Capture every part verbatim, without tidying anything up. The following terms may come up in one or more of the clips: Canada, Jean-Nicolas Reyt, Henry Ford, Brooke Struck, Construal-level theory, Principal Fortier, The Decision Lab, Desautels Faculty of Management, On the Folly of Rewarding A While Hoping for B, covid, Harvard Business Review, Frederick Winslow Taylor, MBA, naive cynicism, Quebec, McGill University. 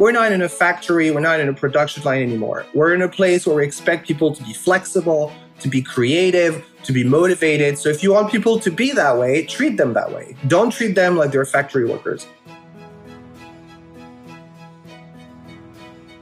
We're not in a factory, we're not in a production line anymore. We're in a place where we expect people to be flexible, to be creative, to be motivated. So if you want people to be that way, treat them that way. Don't treat them like they're factory workers.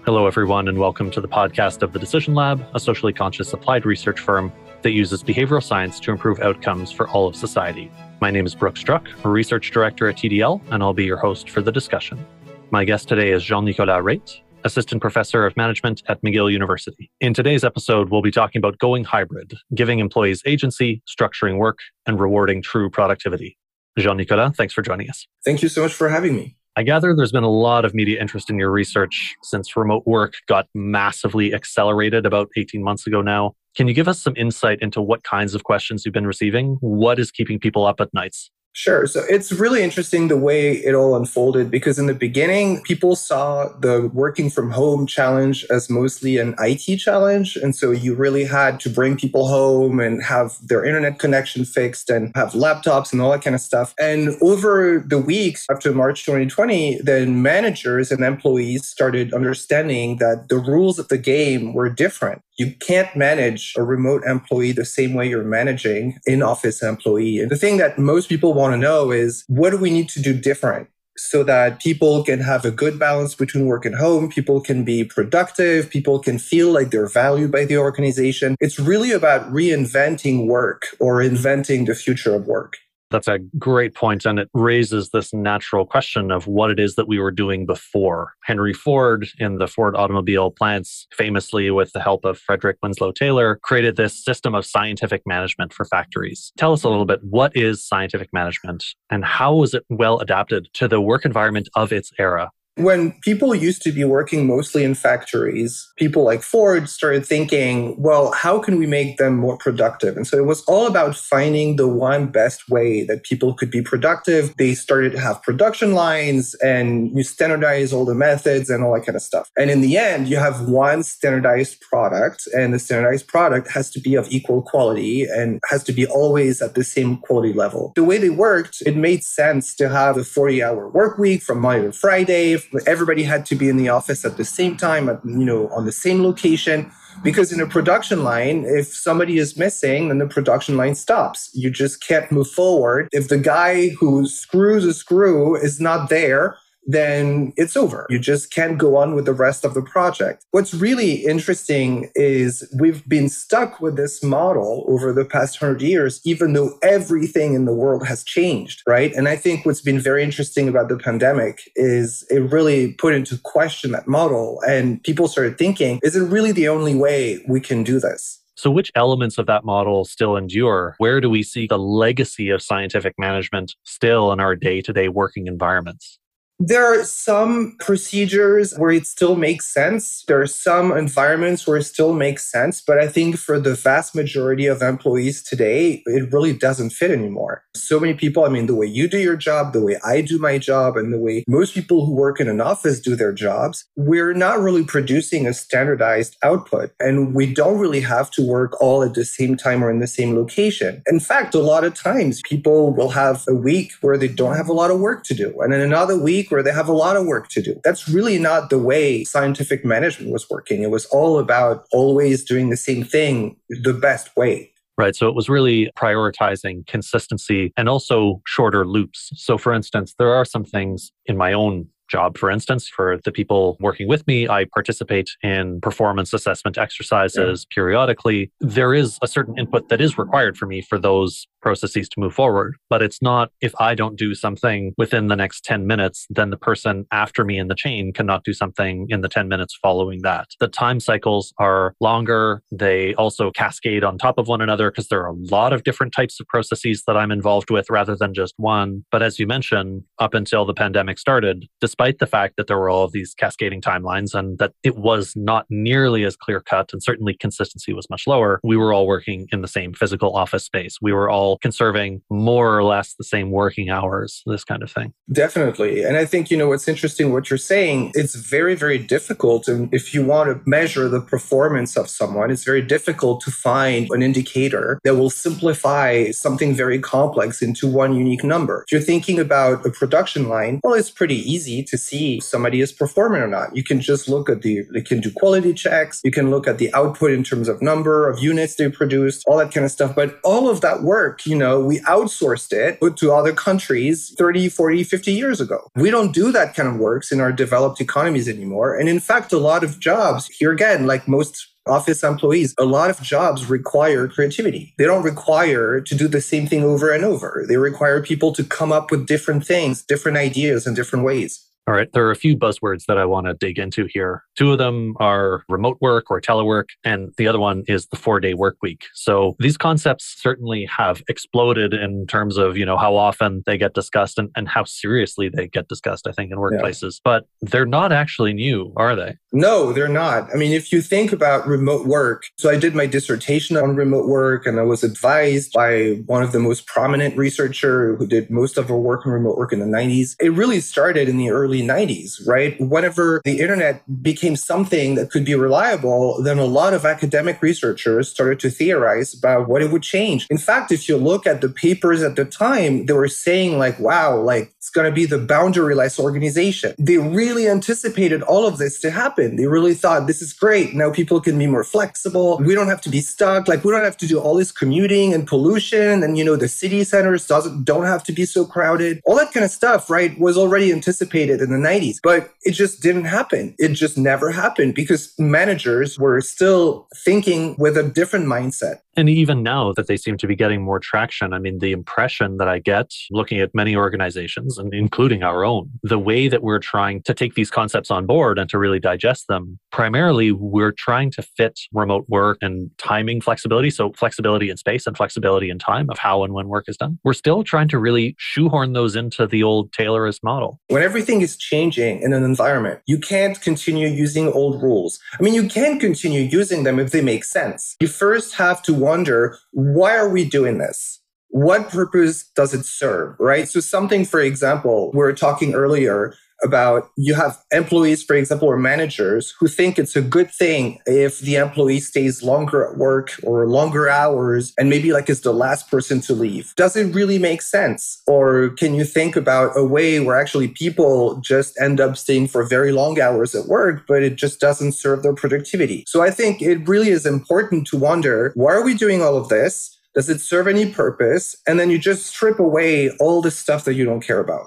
Hello, everyone, and welcome to the podcast of The Decision Lab, a socially conscious applied research firm that uses behavioral science to improve outcomes for all of society. My name is Brooke Struck, a research director at T D L, and I'll be your host for the discussion. My guest today is Jean-Nicolas Reyt, assistant professor of management at McGill University. In today's episode, we'll be talking about going hybrid, giving employees agency, structuring work, and rewarding true productivity. Jean-Nicolas, thanks for joining us. Thank you so much for having me. I gather there's been a lot of media interest in your research since remote work got massively accelerated about eighteen months ago now. Can you give us some insight into what kinds of questions you've been receiving? What is keeping people up at nights? Sure. So it's really interesting the way it all unfolded, because in the beginning, people saw the working from home challenge as mostly an I T challenge. And so you really had to bring people home and have their internet connection fixed and have laptops and all that kind of stuff. And over the weeks after March twenty twenty, then managers and employees started understanding that the rules of the game were different. You can't manage a remote employee the same way you're managing an in-office employee. And the thing that most people want to know is, what do we need to do different so that people can have a good balance between work and home? People can be productive. People can feel like they're valued by the organization. It's really about reinventing work or inventing the future of work. That's a great point, and it raises this natural question of what it is that we were doing before. Henry Ford, in the Ford automobile plants, famously with the help of Frederick Winslow Taylor, created this system of scientific management for factories. Tell us a little bit, what is scientific management, and how was it well adapted to the work environment of its era? When people used to be working mostly in factories, people like Ford started thinking, well, how can we make them more productive? And so it was all about finding the one best way that people could be productive. They started to have production lines and you standardize all the methods and all that kind of stuff. And in the end, you have one standardized product, and the standardized product has to be of equal quality and has to be always at the same quality level. The way they worked, it made sense to have a forty-hour work week from Monday to Friday. Everybody had to be in the office at the same time, at, you know, on the same location. Because in a production line, if somebody is missing, then the production line stops. You just can't move forward. If the guy who screws a screw is not there, then it's over. You just can't go on with the rest of the project. What's really interesting is we've been stuck with this model over the past one hundred years, even though everything in the world has changed, right? And I think what's been very interesting about the pandemic is it really put into question that model, and people started thinking, is it really the only way we can do this? So which elements of that model still endure? Where do we see the legacy of scientific management still in our day-to-day working environments? There are some procedures where it still makes sense. There are some environments where it still makes sense. But I think for the vast majority of employees today, it really doesn't fit anymore. So many people, I mean, the way you do your job, the way I do my job, and the way most people who work in an office do their jobs, we're not really producing a standardized output. And we don't really have to work all at the same time or in the same location. In fact, a lot of times people will have a week where they don't have a lot of work to do, and then another week where they have a lot of work to do. That's really not the way scientific management was working. It was all about always doing the same thing the best way. Right. So it was really prioritizing consistency and also shorter loops. So for instance, there are some things in my own job, for instance, for the people working with me, I participate in performance assessment exercises yeah. periodically. There is a certain input that is required for me for those processes to move forward, but it's not, if I don't do something within the next ten minutes, then the person after me in the chain cannot do something in the ten minutes following that. The time cycles are longer. They also cascade on top of one another because there are a lot of different types of processes that I'm involved with rather than just one. But as you mentioned, up until the pandemic started, despite the fact that there were all of these cascading timelines and that it was not nearly as clear cut and certainly consistency was much lower, we were all working in the same physical office space. We were all while conserving more or less the same working hours, this kind of thing. Definitely. And I think, you know, what's interesting, what you're saying, it's very, very difficult. And if you want to measure the performance of someone, it's very difficult to find an indicator that will simplify something very complex into one unique number. If you're thinking about a production line, well, it's pretty easy to see if somebody is performing or not. You can just look at the, you can do quality checks. You can look at the output in terms of number of units they produced, all that kind of stuff. But all of that work, you know, we outsourced it to other countries thirty, forty, fifty years ago. We don't do that kind of works in our developed economies anymore. And in fact, a lot of jobs here again, like most office employees, a lot of jobs require creativity. They don't require to do the same thing over and over. They require people to come up with different things, different ideas and different ways. All right. There are a few buzzwords that I want to dig into here. Two of them are remote work or telework, and the other one is the four-day work week. So these concepts certainly have exploded in terms of, you know, how often they get discussed and, and how seriously they get discussed, I think, in workplaces. Yeah. But they're not actually new, are they? No, they're not. I mean, if you think about remote work, so I did my dissertation on remote work, and I was advised by one of the most prominent researchers who did most of her work on remote work in the nineties. It really started in the early nineties, right? Whenever the internet became something that could be reliable, then a lot of academic researchers started to theorize about what it would change. In fact, if you look at the papers at the time, they were saying like, wow, like it's going to be the boundaryless organization. They really anticipated all of this to happen. They really thought this is great. Now people can be more flexible. We don't have to be stuck. Like we don't have to do all this commuting and pollution. And, you know, the city centers doesn't, don't have to be so crowded. All that kind of stuff, right, was already anticipated in the nineties, but it just didn't happen. It just never happened because managers were still thinking with a different mindset. And even now that they seem to be getting more traction, I mean, the impression that I get looking at many organizations and including our own, the way that we're trying to take these concepts on board and to really digest them, primarily we're trying to fit remote work and timing flexibility. So flexibility in space and flexibility in time of how and when work is done. We're still trying to really shoehorn those into the old Taylorist model. When everything is changing in an environment, you can't continue using old rules. I mean, you can continue using them if they make sense. You first have to wonder, why are we doing this? What purpose does it serve, right? So something, for example, we were talking earlier about you have employees, for example, or managers who think it's a good thing if the employee stays longer at work or longer hours and maybe like is the last person to leave. Does it really make sense? Or can you think about a way where actually people just end up staying for very long hours at work, but it just doesn't serve their productivity? So I think it really is important to wonder, why are we doing all of this? Does it serve any purpose? And then you just strip away all the stuff that you don't care about.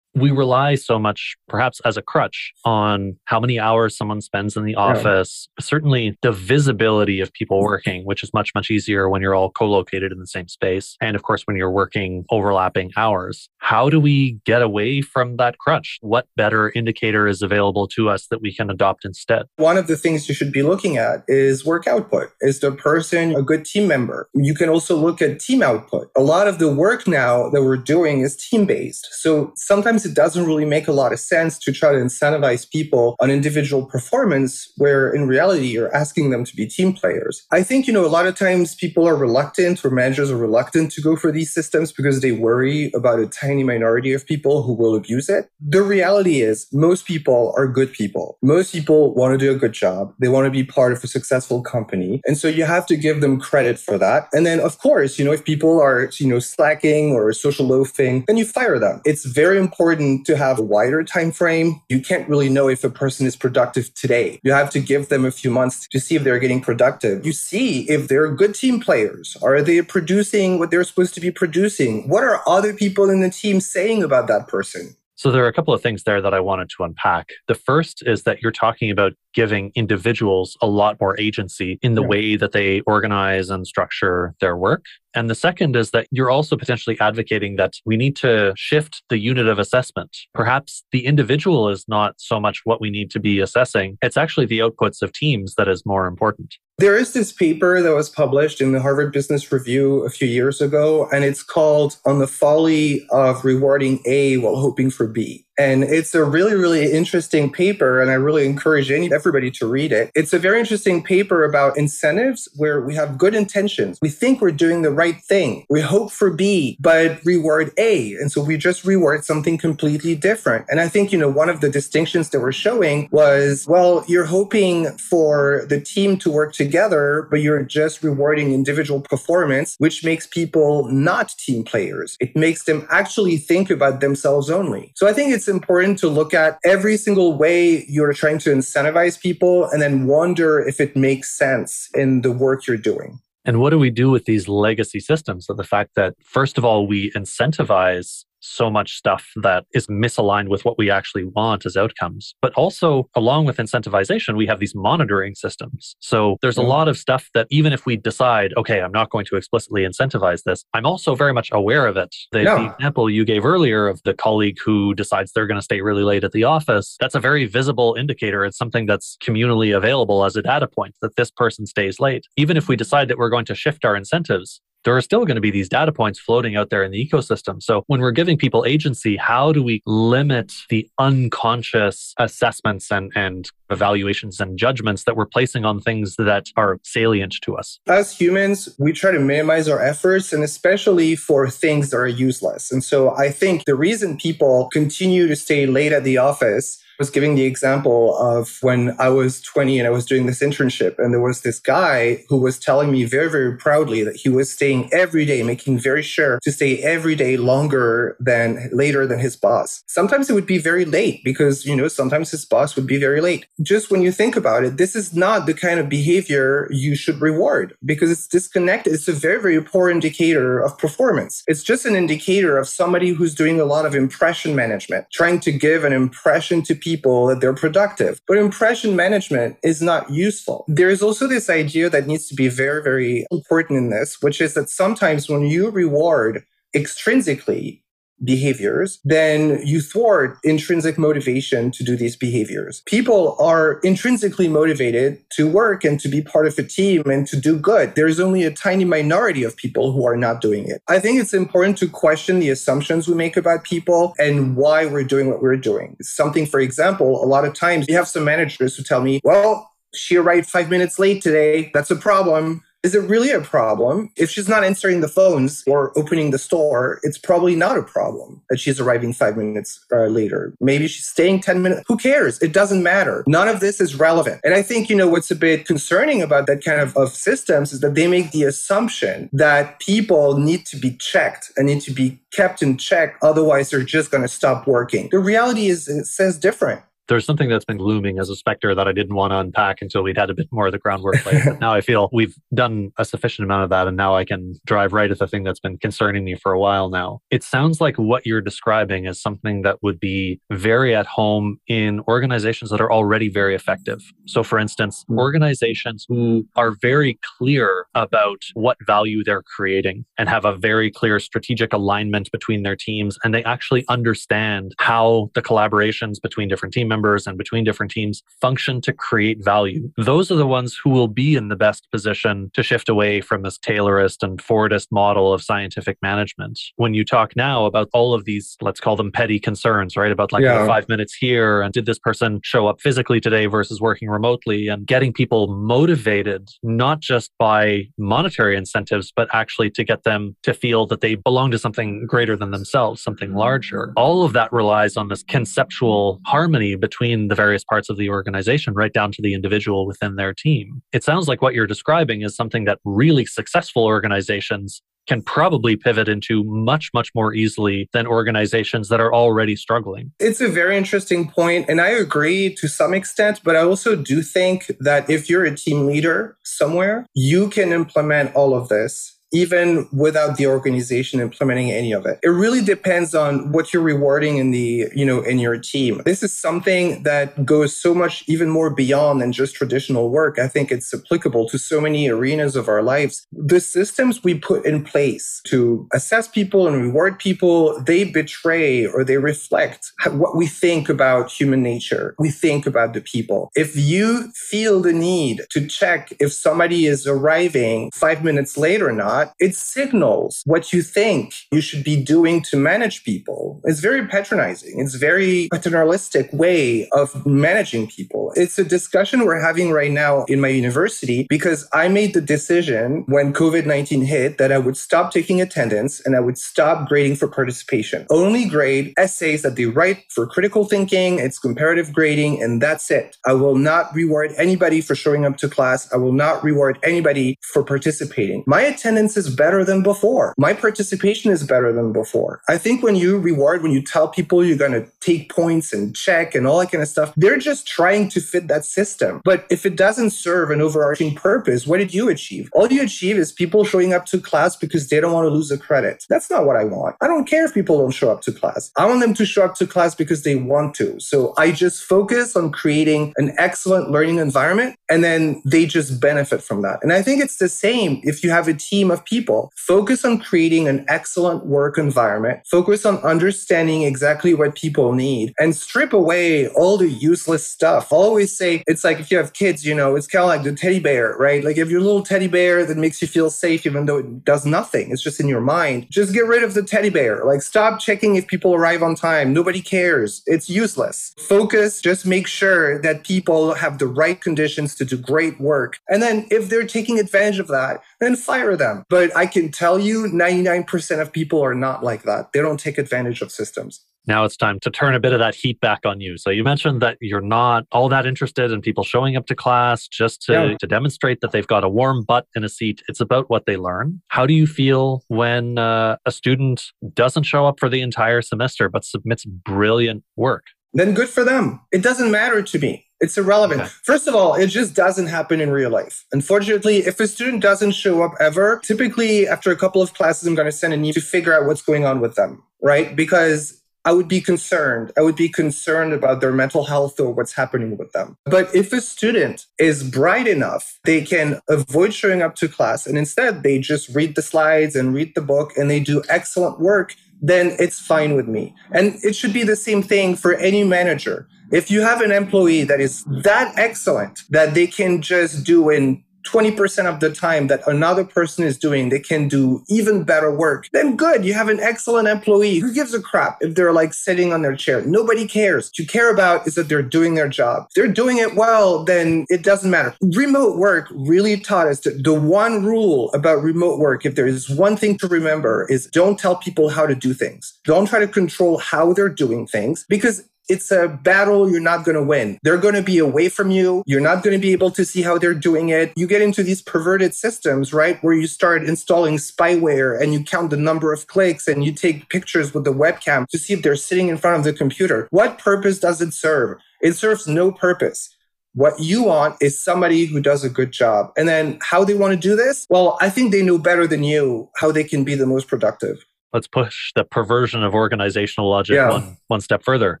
We rely so much, perhaps as a crutch, on how many hours someone spends in the office. Yeah. Certainly the visibility of people working, which is much, much easier when you're all co-located in the same space. And of course, when you're working overlapping hours, how do we get away from that crutch? What better indicator is available to us that we can adopt instead? One of the things you should be looking at is work output. Is the person a good team member? You can also look at team output. A lot of the work now that we're doing is team-based. So sometimes it doesn't really make a lot of sense to try to incentivize people on individual performance where in reality you're asking them to be team players. I think, you know, a lot of times people are reluctant or managers are reluctant to go for these systems because they worry about a tiny minority of people who will abuse it. The reality is most people are good people. Most people want to do a good job. They want to be part of a successful company. And so you have to give them credit for that. And then, of course, you know, if people are, you know, slacking or social loafing, then you fire them. It's very important to have a wider time frame. You can't really know if a person is productive today. You have to give them a few months to see if they're getting productive. You see if they're good team players. Are they producing what they're supposed to be producing? What are other people in the team saying about that person? So there are a couple of things there that I wanted to unpack. The first is that you're talking about giving individuals a lot more agency in the yeah. way that they organize and structure their work. And the second is that you're also potentially advocating that we need to shift the unit of assessment. Perhaps the individual is not so much what we need to be assessing. It's actually the outputs of teams that is more important. There is this paper that was published in the Harvard Business Review a few years ago, and it's called On the Folly of Rewarding A While Hoping for B. And it's a really, really interesting paper, and I really encourage any, everybody to read it. It's a very interesting paper about incentives where we have good intentions. We think we're doing the right thing. We hope for B, but reward A. And so we just reward something completely different. And I think, you know, one of the distinctions that we're showing was, well, you're hoping for the team to work together, but you're just rewarding individual performance, which makes people not team players. It makes them actually think about themselves only. So I think it's important to look at every single way you're trying to incentivize people and then wonder if it makes sense in the work you're doing. And what do we do with these legacy systems? And the fact that, first of all, we incentivize so much stuff that is misaligned with what we actually want as outcomes. But also, along with incentivization, we have these monitoring systems. So there's a lot of stuff that even if we decide, okay, I'm not going to explicitly incentivize this, I'm also very much aware of it. The, yeah. the example you gave earlier of the colleague who decides they're going to stay really late at the office, that's a very visible indicator. It's something that's communally available as a data point that this person stays late. Even if we decide that we're going to shift our incentives, there are still going to be these data points floating out there in the ecosystem. So when we're giving people agency, how do we limit the unconscious assessments and, and evaluations and judgments that we're placing on things that are salient to us? As humans, we try to minimize our efforts, and especially for things that are useless. And so I think the reason people continue to stay late at the office, I was giving the example of when I was twenty and I was doing this internship, and there was this guy who was telling me very, very proudly that he was staying every day, making very sure to stay every day longer than later than his boss. Sometimes it would be very late because, you know, sometimes his boss would be very late. Just when you think about it, this is not the kind of behavior you should reward because it's disconnected. It's a very, very poor indicator of performance. It's just an indicator of somebody who's doing a lot of impression management, trying to give an impression to people people that they're productive. But impression management is not useful. There is also this idea that needs to be very, very important in this, which is that sometimes when you reward extrinsically behaviors, then you thwart intrinsic motivation to do these behaviors. People are intrinsically motivated to work and to be part of a team and to do good. There's only a tiny minority of people who are not doing it. I think it's important to question the assumptions we make about people and why we're doing what we're doing. Something, for example, a lot of times you have some managers who tell me, well, she arrived five minutes late today. That's a problem. Is it really a problem? If she's not answering the phones or opening the store, it's probably not a problem that she's arriving five minutes uh, later. Maybe she's staying ten minutes. Who cares? It doesn't matter. None of this is relevant. And I think, you know, what's a bit concerning about that kind of, of systems is that they make the assumption that people need to be checked and need to be kept in check. Otherwise, they're just going to stop working. The reality is it says different. There's something that's been looming as a specter that I didn't want to unpack until we'd had a bit more of the groundwork laid. But now I feel we've done a sufficient amount of that, and now I can drive right at the thing that's been concerning me for a while now. It sounds like what you're describing is something that would be very at home in organizations that are already very effective. So for instance, organizations who are very clear about what value they're creating and have a very clear strategic alignment between their teams, and they actually understand how the collaborations between different team members and between different teams function to create value. Those are the ones who will be in the best position to shift away from this Taylorist and Fordist model of scientific management. When you talk now about all of these, let's call them petty concerns, right? About like yeah. five minutes here, and did this person show up physically today versus working remotely, and getting people motivated, not just by monetary incentives, but actually to get them to feel that they belong to something greater than themselves, something larger. All of that relies on this conceptual harmony between between the various parts of the organization, right down to the individual within their team. It sounds like what you're describing is something that really successful organizations can probably pivot into much, much more easily than organizations that are already struggling. It's a very interesting point, and I agree to some extent, but I also do think that if you're a team leader somewhere, you can implement all of this even without the organization implementing any of it. It really depends on what you're rewarding in the, you know, in your team. This is something that goes so much even more beyond than just traditional work. I think it's applicable to so many arenas of our lives. The systems we put in place to assess people and reward people, they betray or they reflect what we think about human nature. We think about the people. If you feel the need to check if somebody is arriving five minutes late or not, not, it signals what you think you should be doing to manage people. It's very patronizing. It's very paternalistic way of managing people. It's a discussion we're having right now in my university because I made the decision when covid nineteen hit that I would stop taking attendance and I would stop grading for participation. Only grade essays that they write for critical thinking, it's comparative grading, and that's it. I will not reward anybody for showing up to class. I will not reward anybody for participating. My attendance is better than before. My participation is better than before. I think when you reward, when you tell people you're going to take points and check and all that kind of stuff, they're just trying to fit that system. But if it doesn't serve an overarching purpose, what did you achieve? All you achieve is people showing up to class because they don't want to lose a credit. That's not what I want. I don't care if people don't show up to class. I want them to show up to class because they want to. So I just focus on creating an excellent learning environment, and then they just benefit from that. And I think it's the same if you have a team of people. Focus on creating an excellent work environment. Focus on understanding exactly what people need and strip away all the useless stuff. I always say it's like if you have kids, you know, it's kind of like the teddy bear, right? Like if you're a little teddy bear that makes you feel safe even though it does nothing, it's just in your mind, just get rid of the teddy bear. Like stop checking if people arrive on time. Nobody cares. It's useless. Focus, just make sure that people have the right conditions to do great work. And then if they're taking advantage of that, then fire them. But I can tell you ninety-nine percent of people are not like that. They don't take advantage of systems. Now it's time to turn a bit of that heat back on you. So you mentioned that you're not all that interested in people showing up to class just to, yeah. to demonstrate that they've got a warm butt in a seat. It's about what they learn. How do you feel when uh, a student doesn't show up for the entire semester but submits brilliant work? Then good for them. It doesn't matter to me. It's irrelevant. Okay. First of all, it just doesn't happen in real life. Unfortunately, if a student doesn't show up ever, typically after a couple of classes, I'm going to send an email to figure out what's going on with them, right? Because I would be concerned. I would be concerned about their mental health or what's happening with them. But if a student is bright enough, they can avoid showing up to class and instead they just read the slides and read the book and they do excellent work, then it's fine with me. And it should be the same thing for any manager. If you have an employee that is that excellent that they can just do in twenty percent of the time that another person is doing, they can do even better work, then good. You have an excellent employee. Who gives a crap if they're like sitting on their chair? Nobody cares. What you care about is that they're doing their job. If they're doing it well, then it doesn't matter. Remote work really taught us that the one rule about remote work, if there is one thing to remember, is don't tell people how to do things. Don't try to control how they're doing things because it's a battle you're not going to win. They're going to be away from you. You're not going to be able to see how they're doing it. You get into these perverted systems, right? Where you start installing spyware and you count the number of clicks and you take pictures with the webcam to see if they're sitting in front of the computer. What purpose does it serve? It serves no purpose. What you want is somebody who does a good job. And then how they want to do this? Well, I think they know better than you how they can be the most productive. Let's push the perversion of organizational logic yeah. one, one step further.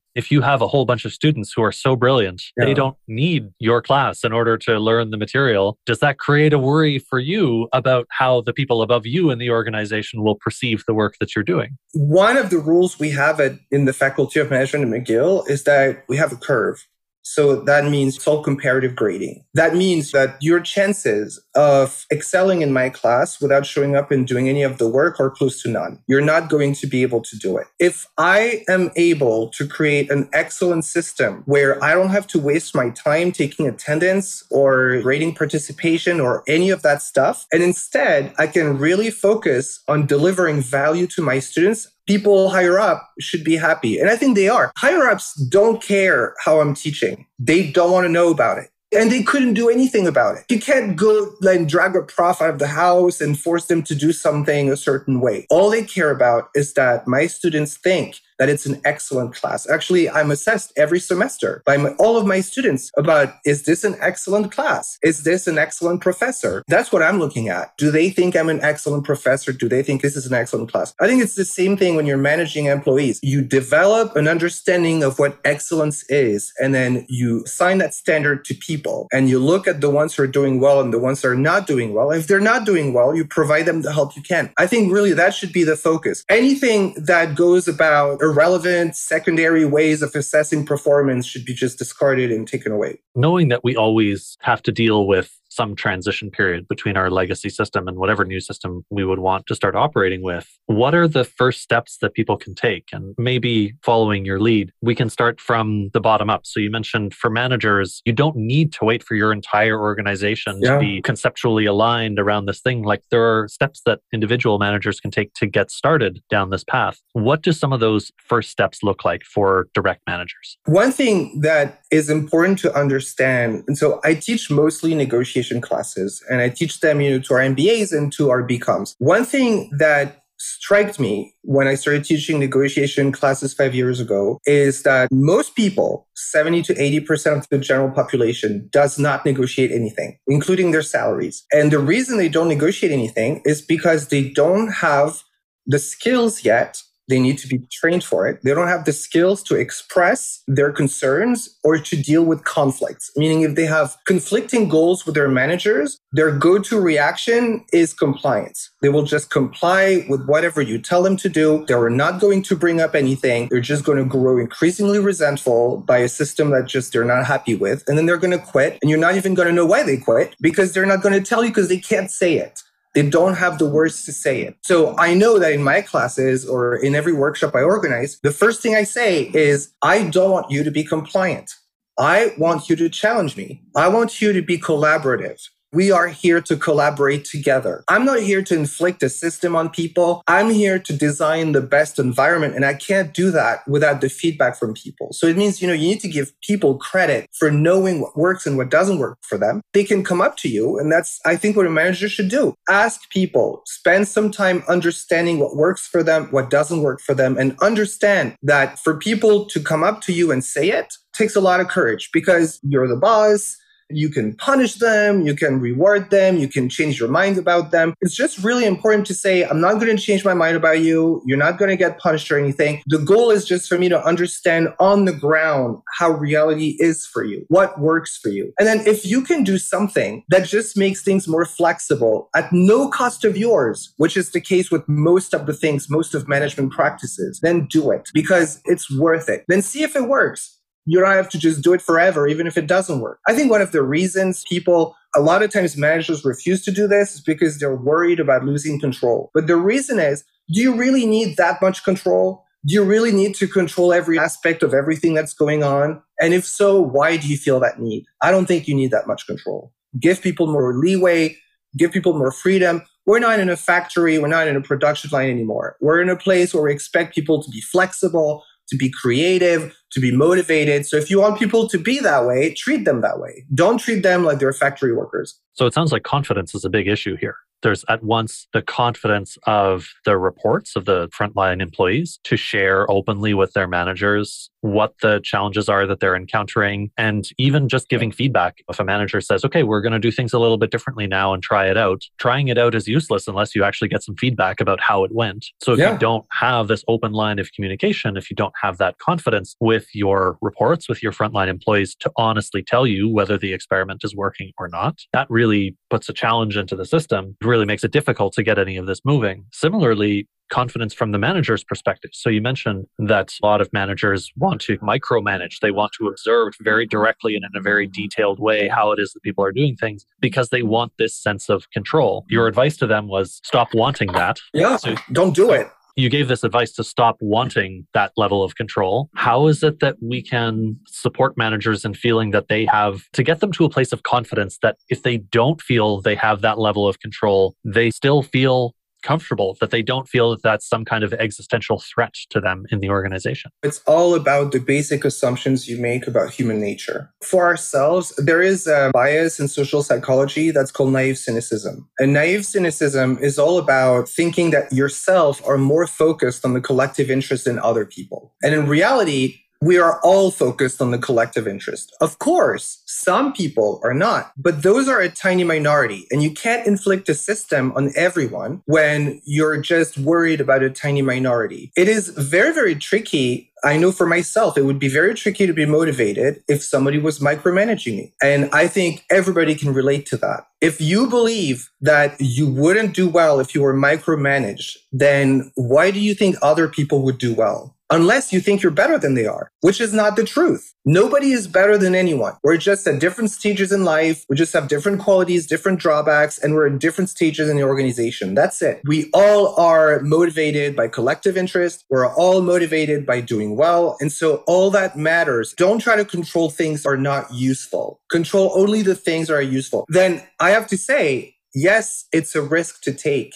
If you have a whole bunch of students who are so brilliant, yeah. they don't need your class in order to learn the material. Does that create a worry for you about how the people above you in the organization will perceive the work that you're doing? One of the rules we have at, in the Faculty of Management at McGill is that we have a curve. So that means it's all comparative grading. That means that your chances of excelling in my class without showing up and doing any of the work are close to none. You're not going to be able to do it. If I am able to create an excellent system where I don't have to waste my time taking attendance or grading participation or any of that stuff, and instead I can really focus on delivering value to my students, people higher up should be happy. And I think they are. Higher ups don't care how I'm teaching. They don't want to know about it. And they couldn't do anything about it. You can't go and drag a prof out of the house and force them to do something a certain way. All they care about is that my students think that it's an excellent class. Actually, I'm assessed every semester by my, all of my students about, is this an excellent class? Is this an excellent professor? That's what I'm looking at. Do they think I'm an excellent professor? Do they think this is an excellent class? I think it's the same thing when you're managing employees. You develop an understanding of what excellence is, and then you assign that standard to people, and you look at the ones who are doing well and the ones that are not doing well. If they're not doing well, you provide them the help you can. I think really that should be the focus. Anything that goes about irrelevant secondary ways of assessing performance should be just discarded and taken away. Knowing that we always have to deal with some transition period between our legacy system and whatever new system we would want to start operating with, what are the first steps that people can take? And maybe following your lead, we can start from the bottom up. So you mentioned for managers, you don't need to wait for your entire organization yeah. to be conceptually aligned around this thing. Like there are steps that individual managers can take to get started down this path. What do some of those first steps look like for direct managers? One thing that is important to understand, and so I teach mostly negotiation classes, and I teach them, you know, to our M B As and to our B Coms. One thing that struck me when I started teaching negotiation classes five years ago is that most people, seventy to eighty percent of the general population, does not negotiate anything, including their salaries. And the reason they don't negotiate anything is because they don't have the skills yet. They need to be trained for it. They don't have the skills to express their concerns or to deal with conflicts. Meaning if they have conflicting goals with their managers, their go-to reaction is compliance. They will just comply with whatever you tell them to do. They are not going to bring up anything. They're just going to grow increasingly resentful by a system that just they're not happy with. And then they're going to quit. And you're not even going to know why they quit because they're not going to tell you because they can't say it. They don't have the words to say it. So I know that in my classes or in every workshop I organize, the first thing I say is, I don't want you to be compliant. I want you to challenge me. I want you to be collaborative. We are here to collaborate together. I'm not here to inflict a system on people. I'm here to design the best environment. And I can't do that without the feedback from people. So it means, you know, you need to give people credit for knowing what works and what doesn't work for them. They can come up to you. And that's, I think, what a manager should do. Ask people, spend some time understanding what works for them, what doesn't work for them, and understand that for people to come up to you and say it takes a lot of courage because you're the boss. You can punish them, you can reward them, you can change your mind about them. It's just really important to say, I'm not going to change my mind about you. You're not going to get punished or anything. The goal is just for me to understand on the ground how reality is for you, what works for you. And then if you can do something that just makes things more flexible at no cost of yours, which is the case with most of the things, most of management practices, then do it because it's worth it. Then see if it works. You don't have to just do it forever, even if it doesn't work. I think one of the reasons people, a lot of times managers refuse to do this is because they're worried about losing control. But the reason is, do you really need that much control? Do you really need to control every aspect of everything that's going on? And if so, why do you feel that need? I don't think you need that much control. Give people more leeway, give people more freedom. We're not in a factory, we're not in a production line anymore. We're in a place where we expect people to be flexible, to be creative, to be motivated. So if you want people to be that way, treat them that way. Don't treat them like they're factory workers. So it sounds like confidence is a big issue here. There's at once the confidence of the reports of the frontline employees to share openly with their managers what the challenges are that they're encountering, and even just giving feedback. If a manager says, okay, we're going to do things a little bit differently now and try it out, trying it out is useless unless you actually get some feedback about how it went. So if yeah. you don't have this open line of communication, if you don't have that confidence with your reports, with your frontline employees to honestly tell you whether the experiment is working or not, that really puts a challenge into the system. Really makes it difficult to get any of this moving. Similarly, confidence from the manager's perspective. So you mentioned that a lot of managers want to micromanage. They want to observe very directly and in a very detailed way how it is that people are doing things because they want this sense of control. Your advice to them was stop wanting that. Yeah, so, don't do it. You gave this advice to stop wanting that level of control. How is it that we can support managers in feeling that they have, to get them to a place of confidence that if they don't feel they have that level of control, they still feel comfortable, that they don't feel that that's some kind of existential threat to them in the organization? It's all about the basic assumptions you make about human nature. For ourselves, there is a bias in social psychology that's called naive cynicism. And naive cynicism is all about thinking that yourself are more focused on the collective interest than other people. And in reality, we are all focused on the collective interest. Of course, some people are not, but those are a tiny minority. And you can't inflict a system on everyone when you're just worried about a tiny minority. It is very, very tricky. I know for myself, it would be very tricky to be motivated if somebody was micromanaging me. And I think everybody can relate to that. If you believe that you wouldn't do well if you were micromanaged, then why do you think other people would do well? unless you think you're better than they are, which is not the truth. Nobody is better than anyone. We're just at different stages in life. We just have different qualities, different drawbacks, and we're in different stages in the organization. That's it. We all are motivated by collective interest. We're all motivated by doing well. And so all that matters. Don't try to control things that are not useful. Control only the things that are useful. Then I have to say, yes, it's a risk to take.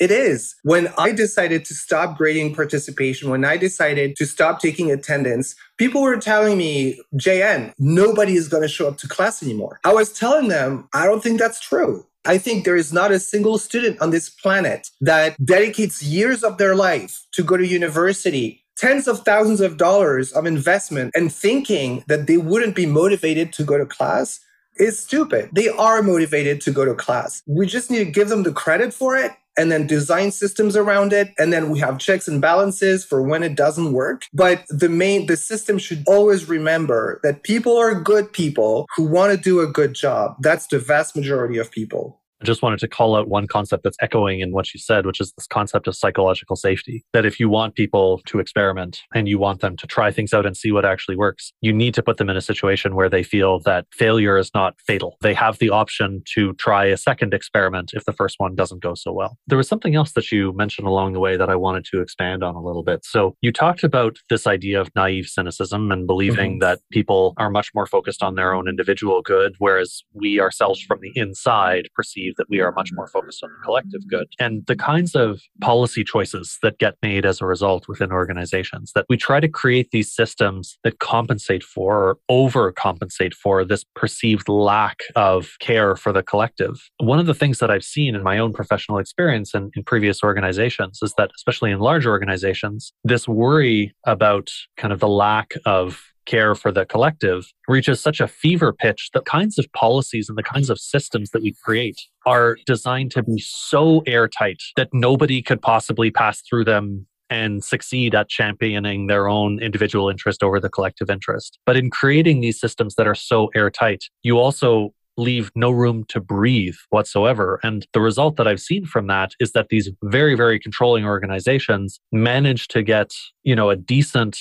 It is. When I decided to stop grading participation, when I decided to stop taking attendance, people were telling me, J N, nobody is going to show up to class anymore. I was telling them, I don't think that's true. I think there is not a single student on this planet that dedicates years of their life to go to university, tens of thousands of dollars of investment, and thinking that they wouldn't be motivated to go to class is stupid. They are motivated to go to class. We just need to give them the credit for it, and then design systems around it. And then we have checks and balances for when it doesn't work. But the main, the system should always remember that people are good people who want to do a good job. That's the vast majority of people. I just wanted to call out one concept that's echoing in what you said, which is this concept of psychological safety. That if you want people to experiment and you want them to try things out and see what actually works, you need to put them in a situation where they feel that failure is not fatal. They have the option to try a second experiment if the first one doesn't go so well. There was something else that you mentioned along the way that I wanted to expand on a little bit. So you talked about this idea of naive cynicism and believing mm-hmm. that people are much more focused on their own individual good, whereas we ourselves from the inside perceive that we are much more focused on the collective good. And the kinds of policy choices that get made as a result within organizations, that we try to create these systems that compensate for or overcompensate for this perceived lack of care for the collective. One of the things that I've seen in my own professional experience and in previous organizations is that, especially in large organizations, this worry about kind of the lack of care for the collective reaches such a fever pitch that kinds of policies and the kinds of systems that we create are designed to be so airtight that nobody could possibly pass through them and succeed at championing their own individual interest over the collective interest. But in creating these systems that are so airtight, you also leave no room to breathe whatsoever. And the result that I've seen from that is that these very, very controlling organizations manage to get, you know, a decent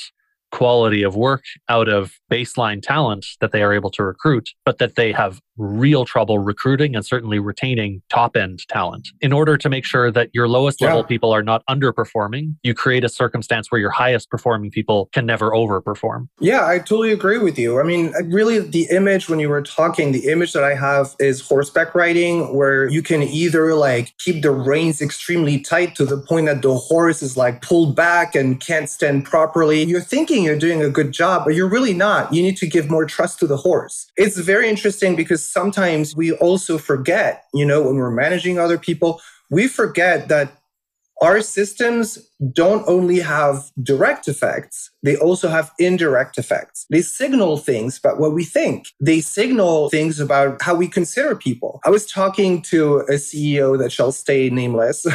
quality of work out of baseline talent that they are able to recruit, but that they have real trouble recruiting and certainly retaining top-end talent. In order to make sure that your lowest level yeah. people are not underperforming, you create a circumstance where your highest performing people can never overperform. Yeah, I totally agree with you. I mean, really the image when you were talking, the image that I have is horseback riding, where you can either like keep the reins extremely tight to the point that the horse is like pulled back and can't stand properly. You're thinking you're doing a good job, but you're really not. You need to give more trust to the horse. It's very interesting because sometimes we also forget, you know, when we're managing other people, we forget that our systems don't only have direct effects, they also have indirect effects. They signal things about what we think. They signal things about how we consider people. I was talking to a C E O that shall stay nameless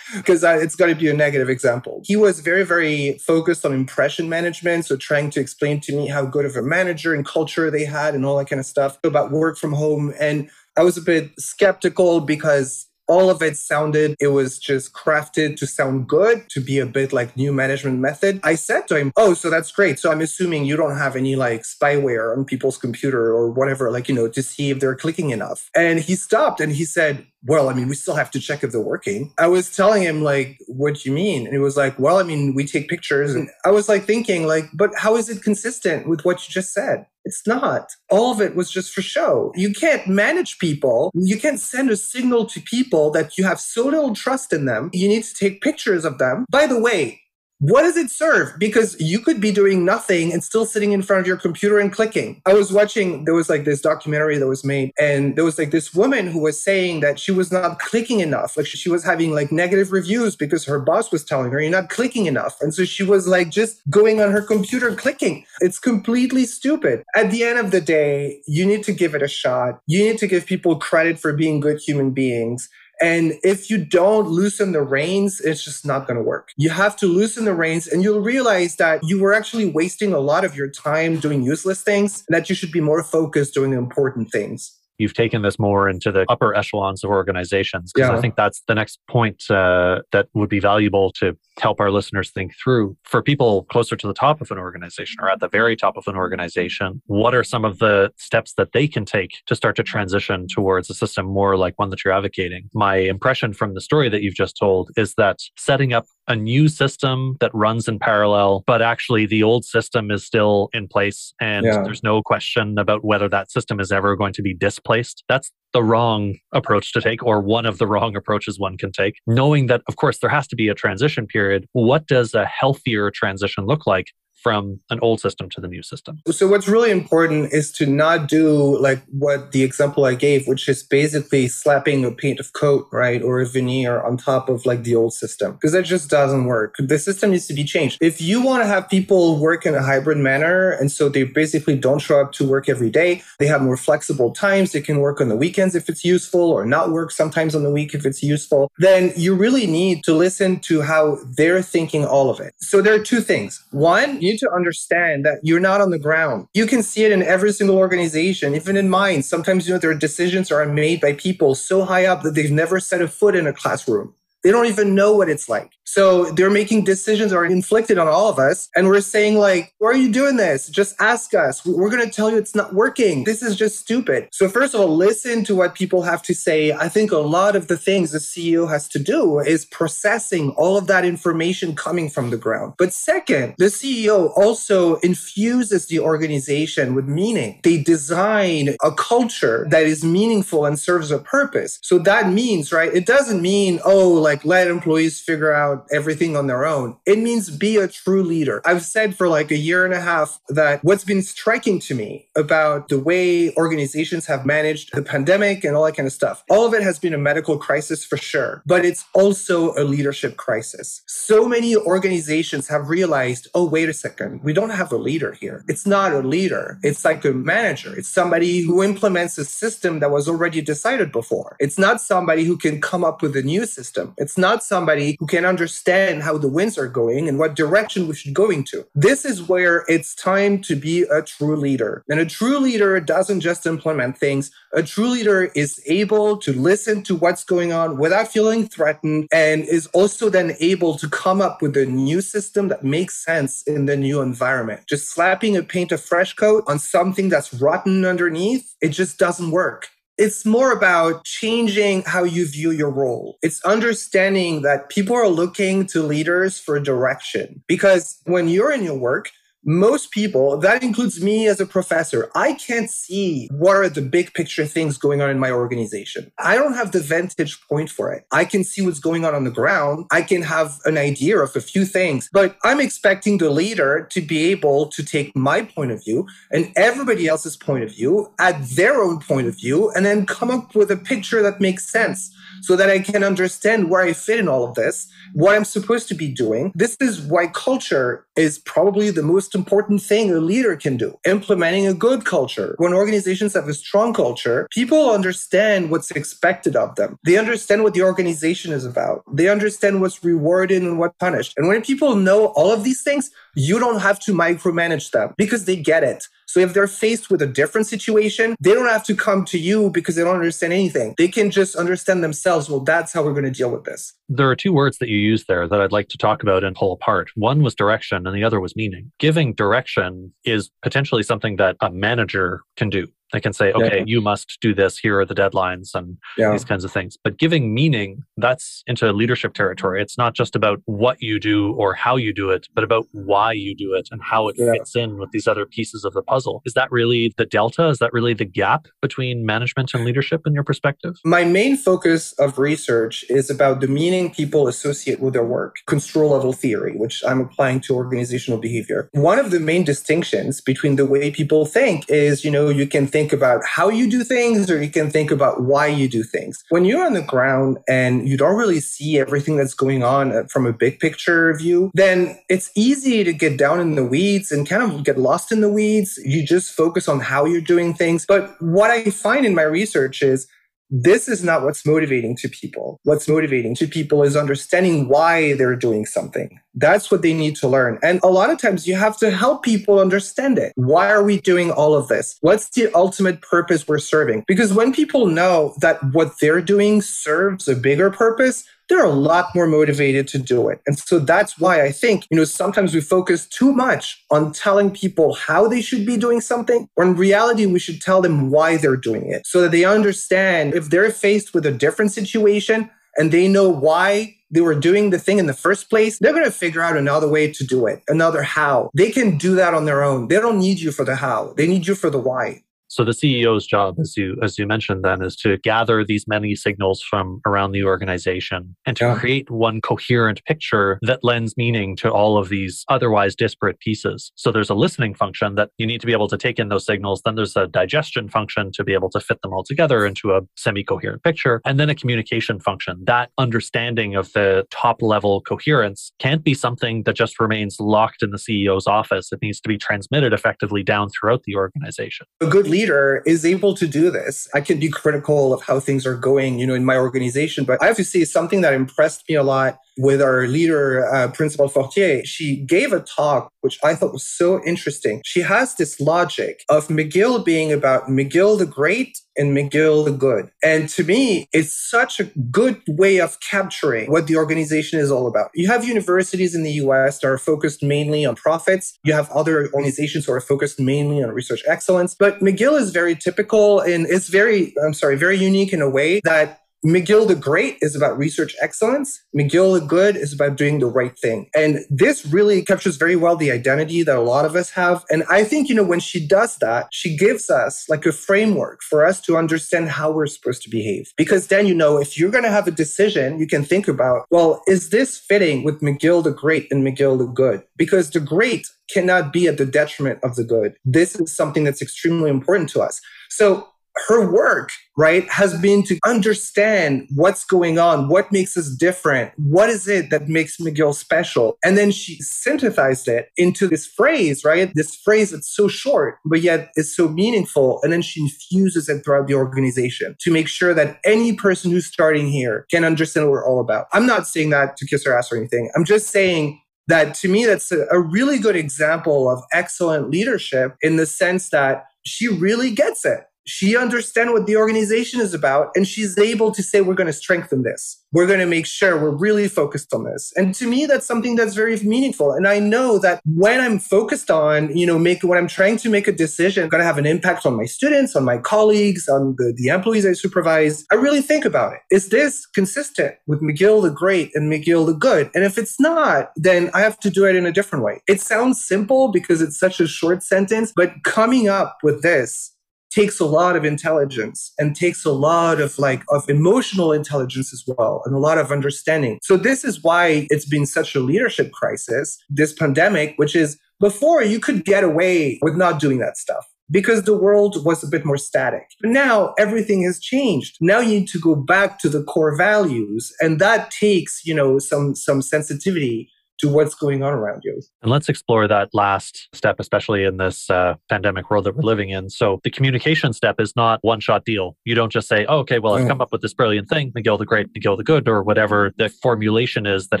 because it's going to be a negative example. He was very, very focused on impression management. So trying to explain to me how good of a manager and culture they had and all that kind of stuff about work from home. And I was a bit skeptical because all of it sounded, it was just crafted to sound good, to be a bit like new management method. I said to him, oh, so that's great. So I'm assuming you don't have any like spyware on people's computer or whatever, like, you know, to see if they're clicking enough. And he stopped and he said, well, I mean, we still have to check if they're working. I was telling him like, what do you mean? And he was like, well, I mean, we take pictures. And I was like thinking like, but how is it consistent with what you just said? It's not. All of it was just for show. You can't manage people. You can't send a signal to people that you have so little trust in them. You need to take pictures of them. By the way, what does it serve? Because you could be doing nothing and still sitting in front of your computer and clicking. I was watching, there was like this documentary that was made, and there was like this woman who was saying that she was not clicking enough. Like she was having like negative reviews because her boss was telling her, you're not clicking enough. And so she was like just going on her computer clicking. It's completely stupid. At the end of the day, you need to give it a shot. You need to give people credit for being good human beings. And if you don't loosen the reins, it's just not going to work. You have to loosen the reins and you'll realize that you were actually wasting a lot of your time doing useless things, and that you should be more focused doing important things. you've taken this more into the upper echelons of organizations. Because yeah. I think that's the next point uh, that would be valuable to help our listeners think through. For people closer to the top of an organization or at the very top of an organization, what are some of the steps that they can take to start to transition towards a system more like one that you're advocating? My impression from the story that you've just told is that setting up a new system that runs in parallel, but actually the old system is still in place and yeah. there's no question about whether that system is ever going to be displaced. That's the wrong approach to take, or one of the wrong approaches one can take. Knowing that, of course, there has to be a transition period, what does a healthier transition look like from an old system to the new system? So what's really important is to not do like what the example I gave, which is basically slapping a paint of coat, right? Or a veneer on top of like the old system, because that just doesn't work. The system needs to be changed. If you want to have people work in a hybrid manner, and so they basically don't show up to work every day, they have more flexible times, they can work on the weekends if it's useful, or not work sometimes on the week if it's useful, then you really need to listen to how they're thinking all of it. So there are two things. One, you to understand that you're not on the ground. You can see it in every single organization, even in mine. Sometimes, you know, their decisions are made by people so high up that they've never set a foot in a classroom. They don't even know what it's like. So they're making decisions that are inflicted on all of us. And we're saying like, why are you doing this? Just ask us. We're going to tell you it's not working. This is just stupid. So first of all, listen to what people have to say. I think a lot of the things the C E O has to do is processing all of that information coming from the ground. But second, the C E O also infuses the organization with meaning. They design a culture that is meaningful and serves a purpose. So that means, right, it doesn't mean, oh, like let employees figure out everything on their own. It means be a true leader. I've said for like a year and a half that what's been striking to me about the way organizations have managed the pandemic and all that kind of stuff, all of it has been a medical crisis for sure, but it's also a leadership crisis. So many organizations have realized, oh, wait a second, we don't have a leader here. It's not a leader. It's like a manager. It's somebody who implements a system that was already decided before. It's not somebody who can come up with a new system. It's not somebody who can understand understand how the winds are going and what direction we should go into. This is where it's time to be a true leader. And a true leader doesn't just implement things. A true leader is able to listen to what's going on without feeling threatened, and is also then able to come up with a new system that makes sense in the new environment. Just slapping a paint of fresh coat on something that's rotten underneath, it just doesn't work. It's more about changing how you view your role. It's understanding that people are looking to leaders for direction. Because when you're in your work, most people, that includes me as a professor, I can't see what are the big picture things going on in my organization. I don't have the vantage point for it. I can see what's going on on the ground. I can have an idea of a few things, but I'm expecting the leader to be able to take my point of view and everybody else's point of view, at their own point of view, and then come up with a picture that makes sense so that I can understand where I fit in all of this, what I'm supposed to be doing. This is why culture is probably the most important thing a leader can do, implementing a good culture. When organizations have a strong culture, people understand what's expected of them. They understand what the organization is about. They understand what's rewarded and what's punished. And when people know all of these things, you don't have to micromanage them because they get it. So if they're faced with a different situation, they don't have to come to you because they don't understand anything. They can just understand themselves, well, that's how we're going to deal with this. There are two words that you used there that I'd like to talk about and pull apart. One was direction and the other was meaning. Giving direction is potentially something that a manager can do. They can say, okay, yeah. you must do this. Here are the deadlines and yeah. these kinds of things. But giving meaning, that's into leadership territory. It's not just about what you do or how you do it, but about why you do it and how it yeah. fits in with these other pieces of the puzzle. Is that really the delta? Is that really the gap between management and leadership in your perspective? My main focus of research is about the meaning people associate with their work, Construal-level theory, which I'm applying to organizational behavior. One of the main distinctions between the way people think is, you know, you can think Think about how you do things, or you can think about why you do things. When you're on the ground and you don't really see everything that's going on from a big picture view, then it's easy to get down in the weeds and kind of get lost in the weeds. You just focus on how you're doing things. But what I find in my research is this is not what's motivating to people. What's motivating to people is understanding why they're doing something. That's what they need to learn. And a lot of times you have to help people understand it. Why are we doing all of this? What's the ultimate purpose we're serving? Because when people know that what they're doing serves a bigger purpose, they're a lot more motivated to do it. And so that's why I think, you know, sometimes we focus too much on telling people how they should be doing something, when in reality, we should tell them why they're doing it so that they understand if they're faced with a different situation and they know why they were doing the thing in the first place, they're going to figure out another way to do it, another how. They can do that on their own. They don't need you for the how. They need you for the why. So the C E O's job, as you as you mentioned then, is to gather these many signals from around the organization and to yeah. create one coherent picture that lends meaning to all of these otherwise disparate pieces. So there's a listening function that you need to be able to take in those signals. Then there's a digestion function to be able to fit them all together into a semi-coherent picture. And then a communication function. That understanding of the top-level coherence can't be something that just remains locked in the C E O's office. It needs to be transmitted effectively down throughout the organization. A good lead- Leader is able to do this. I can be critical of how things are going, you know, in my organization, but I have to say something that impressed me a lot with our leader, uh, Principal Fortier. She gave a talk, which I thought was so interesting. She has this logic of McGill being about McGill the Great and McGill the Good. And to me, it's such a good way of capturing what the organization is all about. You have universities in the U S that are focused mainly on profits. You have other organizations who are focused mainly on research excellence. But McGill is very typical and it's very, I'm sorry, very unique in a way that McGill the Great is about research excellence. McGill the Good is about doing the right thing. And this really captures very well the identity that a lot of us have. And I think, you know, when she does that, she gives us like a framework for us to understand how we're supposed to behave. Because then, you know, if you're going to have a decision, you can think about, well, is this fitting with McGill the Great and McGill the Good? Because the Great cannot be at the detriment of the Good. This is something that's extremely important to us. So her work, right, has been to understand what's going on, what makes us different, what is it that makes McGill special. And then she synthesized it into this phrase, right, this phrase that's so short, but yet is so meaningful. And then she infuses it throughout the organization to make sure that any person who's starting here can understand what we're all about. I'm not saying that to kiss her ass or anything. I'm just saying that to me, that's a, a really good example of excellent leadership in the sense that she really gets it. She understands what the organization is about, and she's able to say, we're going to strengthen this. We're going to make sure we're really focused on this. And to me, that's something that's very meaningful. And I know that when I'm focused on, you know, make, when I'm trying to make a decision, I'm going to have an impact on my students, on my colleagues, on the, the employees I supervise. I really think about it. Is this consistent with McGill the Great and McGill the Good? And if it's not, then I have to do it in a different way. It sounds simple because it's such a short sentence, but coming up with this takes a lot of intelligence and takes a lot of like of emotional intelligence as well and a lot of understanding. So this is why it's been such a leadership crisis, this pandemic, which is before you could get away with not doing that stuff because the world was a bit more static. But now everything has changed. Now you need to go back to the core values, and that takes, you know, some some sensitivity to what's going on around you. And let's explore that last step, especially in this uh, pandemic world that we're living in. So the communication step is not one-shot deal. You don't just say, oh, okay, well, I've come up with this brilliant thing, McGill the Great, McGill the Good, or whatever the formulation is that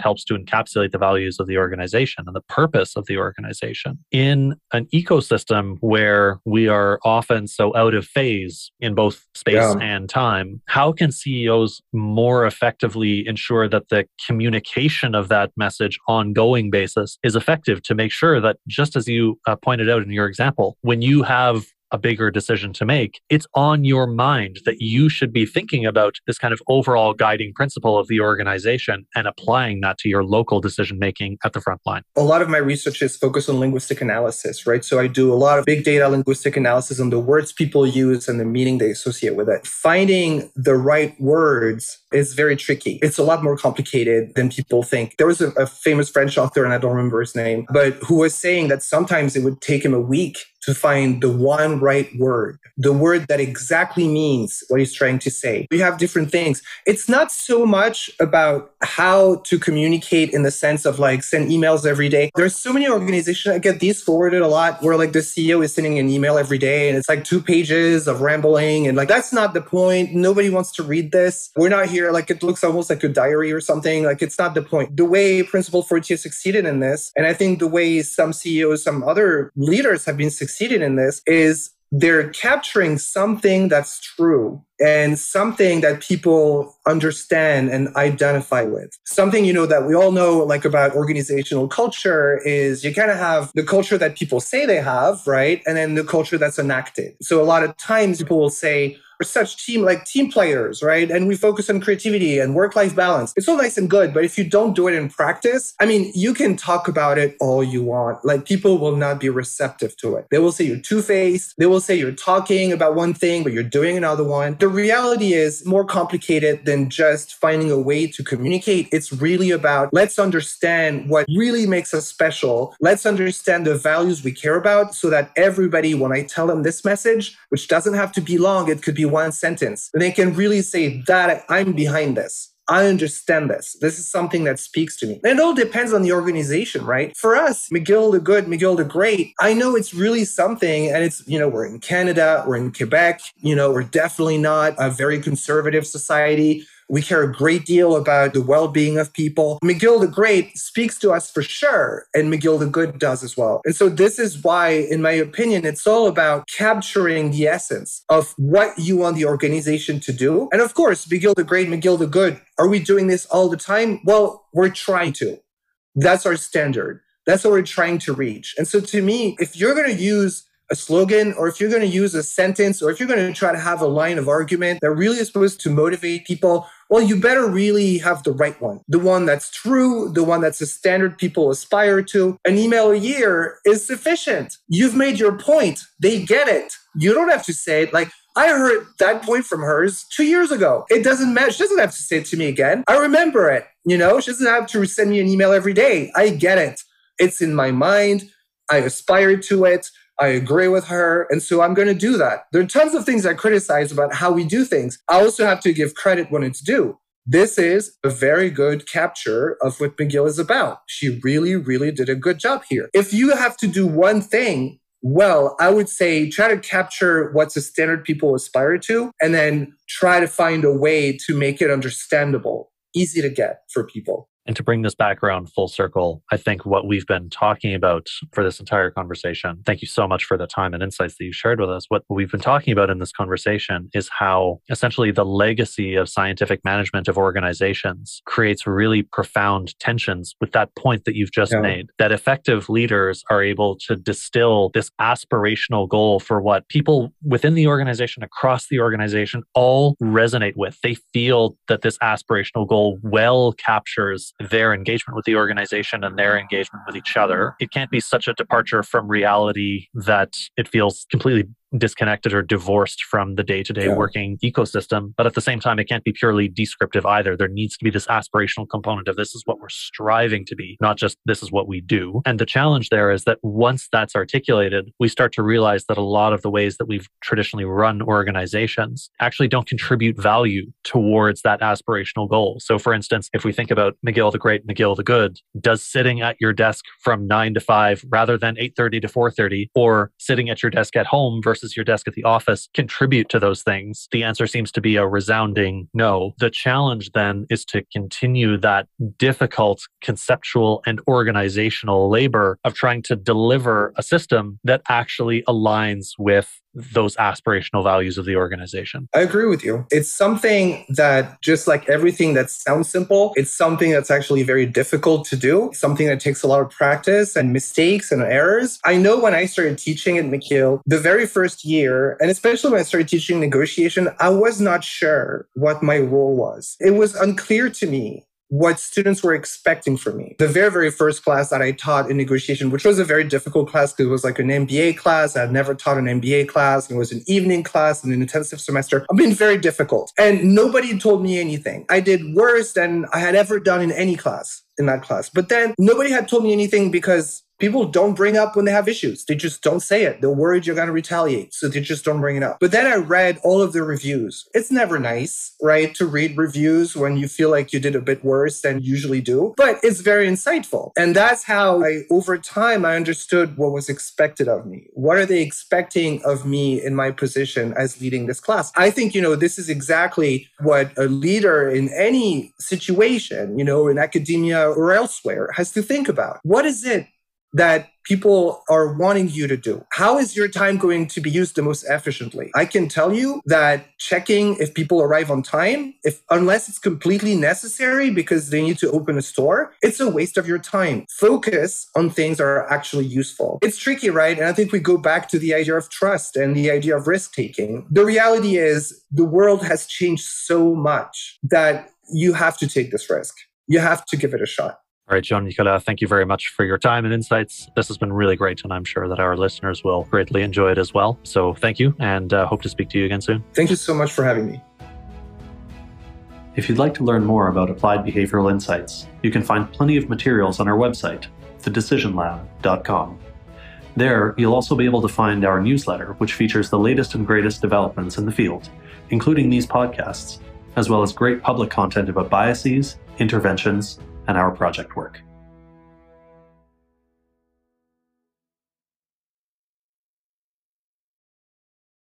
helps to encapsulate the values of the organization and the purpose of the organization. In an ecosystem where we are often so out of phase in both space yeah. and time, how can C E Os more effectively ensure that the communication of that message on going basis is effective to make sure that, just as you uh, pointed out in your example, when you have a bigger decision to make, it's on your mind that you should be thinking about this kind of overall guiding principle of the organization and applying that to your local decision-making at the front line? A lot of my research is focused on linguistic analysis, right? So I do a lot of big data linguistic analysis on the words people use and the meaning they associate with it. Finding the right words is very tricky. It's a lot more complicated than people think. There was a, a famous French author, and I don't remember his name, but who was saying that sometimes it would take him a week to find the one right word, the word that exactly means what he's trying to say. We have different things. It's not so much about how to communicate in the sense of like send emails every day. There's so many organizations that get these forwarded a lot where like the C E O is sending an email every day and it's like two pages of rambling and like, that's not the point. Nobody wants to read this. We're not here. Like it looks almost like a diary or something. Like it's not the point. The way Principal Fortier succeeded in this, and I think the way some C E Os, some other leaders have been successful Succeeded in this is they're capturing something that's true and something that people understand and identify with. Something, you know, that we all know, like about organizational culture is you kind of have the culture that people say they have, right? And then the culture that's enacted. So a lot of times people will say, such team like team players, right? And we focus on creativity and work-life balance. It's all nice and good, but if you don't do it in practice, I mean, you can talk about it all you want. Like people will not be receptive to it. They will say you're two-faced. They will say you're talking about one thing, but you're doing another one. The reality is more complicated than just finding a way to communicate. It's really about let's understand what really makes us special. Let's understand the values we care about so that everybody, when I tell them this message, which doesn't have to be long, it could be one sentence, and they can really say that I'm behind this. I understand this. This is something that speaks to me. And it all depends on the organization, right? For us, McGill the Good, McGill the Great, I know it's really something. And it's, you know, we're in Canada, we're in Quebec, you know, we're definitely not a very conservative society. We care a great deal about the well-being of people. McGill the Great speaks to us for sure, and McGill the Good does as well. And so this is why, in my opinion, it's all about capturing the essence of what you want the organization to do. And of course, McGill the Great, McGill the Good, are we doing this all the time? Well, we're trying to. That's our standard. That's what we're trying to reach. And so to me, if you're going to use a slogan, or if you're going to use a sentence, or if you're going to try to have a line of argument that really is supposed to motivate people, well, you better really have the right one. The one that's true, the one that's a standard people aspire to. An email a year is sufficient. You've made your point. They get it. You don't have to say it like, I heard that point from hers two years ago. It doesn't matter. She doesn't have to say it to me again. I remember it. You know, she doesn't have to send me an email every day. I get it. It's in my mind. I aspire to it. I agree with her. And so I'm going to do that. There are tons of things I criticize about how we do things. I also have to give credit when it's due. This is a very good capture of what McGill is about. She really, really did a good job here. If you have to do one thing, well, I would say try to capture what's a standard people aspire to, and then try to find a way to make it understandable, easy to get for people. And to bring this back around full circle, I think what we've been talking about for this entire conversation, thank you so much for the time and insights that you shared with us. What we've been talking about in this conversation is how essentially the legacy of scientific management of organizations creates really profound tensions with that point that you've just yeah. made, that effective leaders are able to distill this aspirational goal for what people within the organization, across the organization, all resonate with. They feel that this aspirational goal well captures their engagement with the organization and their engagement with each other. It can't be such a departure from reality that it feels completely disconnected or divorced from the day-to-day yeah. working ecosystem. But at the same time, it can't be purely descriptive either. There needs to be this aspirational component of this is what we're striving to be, not just this is what we do. And the challenge there is that once that's articulated, we start to realize that a lot of the ways that we've traditionally run organizations actually don't contribute value towards that aspirational goal. So for instance, if we think about McGill the Great, McGill the Good, does sitting at your desk from nine to five rather than eight thirty to four thirty, or sitting at your desk at home versus your desk at the office, contribute to those things? The answer seems to be a resounding no. The challenge then is to continue that difficult conceptual and organizational labor of trying to deliver a system that actually aligns with those aspirational values of the organization. I agree with you. It's something that, just like everything that sounds simple, it's something that's actually very difficult to do. It's something that takes a lot of practice and mistakes and errors. I know when I started teaching at McGill, the very first year, and especially when I started teaching negotiation, I was not sure what my role was. It was unclear to me what students were expecting from me. The very, very first class that I taught in negotiation, which was a very difficult class because it was like an M B A class. I'd never taught an M B A class. It was an evening class and an intensive semester. I mean, very difficult. And nobody told me anything. I did worse than I had ever done in any class, in that class. But then nobody had told me anything because people don't bring up when they have issues. They just don't say it. They're worried you're going to retaliate. So they just don't bring it up. But then I read all of the reviews. It's never nice, right, to read reviews when you feel like you did a bit worse than you usually do. But it's very insightful. And that's how I, over time, I understood what was expected of me. What are they expecting of me in my position as leading this class? I think, you know, this is exactly what a leader in any situation, you know, in academia or elsewhere, has to think about. What is it that people are wanting you to do? How is your time going to be used the most efficiently? I can tell you that checking if people arrive on time, if unless it's completely necessary because they need to open a store, it's a waste of your time. Focus on things that are actually useful. It's tricky, right? And I think we go back to the idea of trust and the idea of risk-taking. The reality is the world has changed so much that you have to take this risk. You have to give it a shot. All right, Jean-Nicolas, thank you very much for your time and insights. This has been really great, and I'm sure that our listeners will greatly enjoy it as well. So thank you, and uh, hope to speak to you again soon. Thank you so much for having me. If you'd like to learn more about applied behavioral insights, you can find plenty of materials on our website, the decision lab dot com. There, you'll also be able to find our newsletter, which features the latest and greatest developments in the field, including these podcasts, as well as great public content about biases, interventions, and our project work.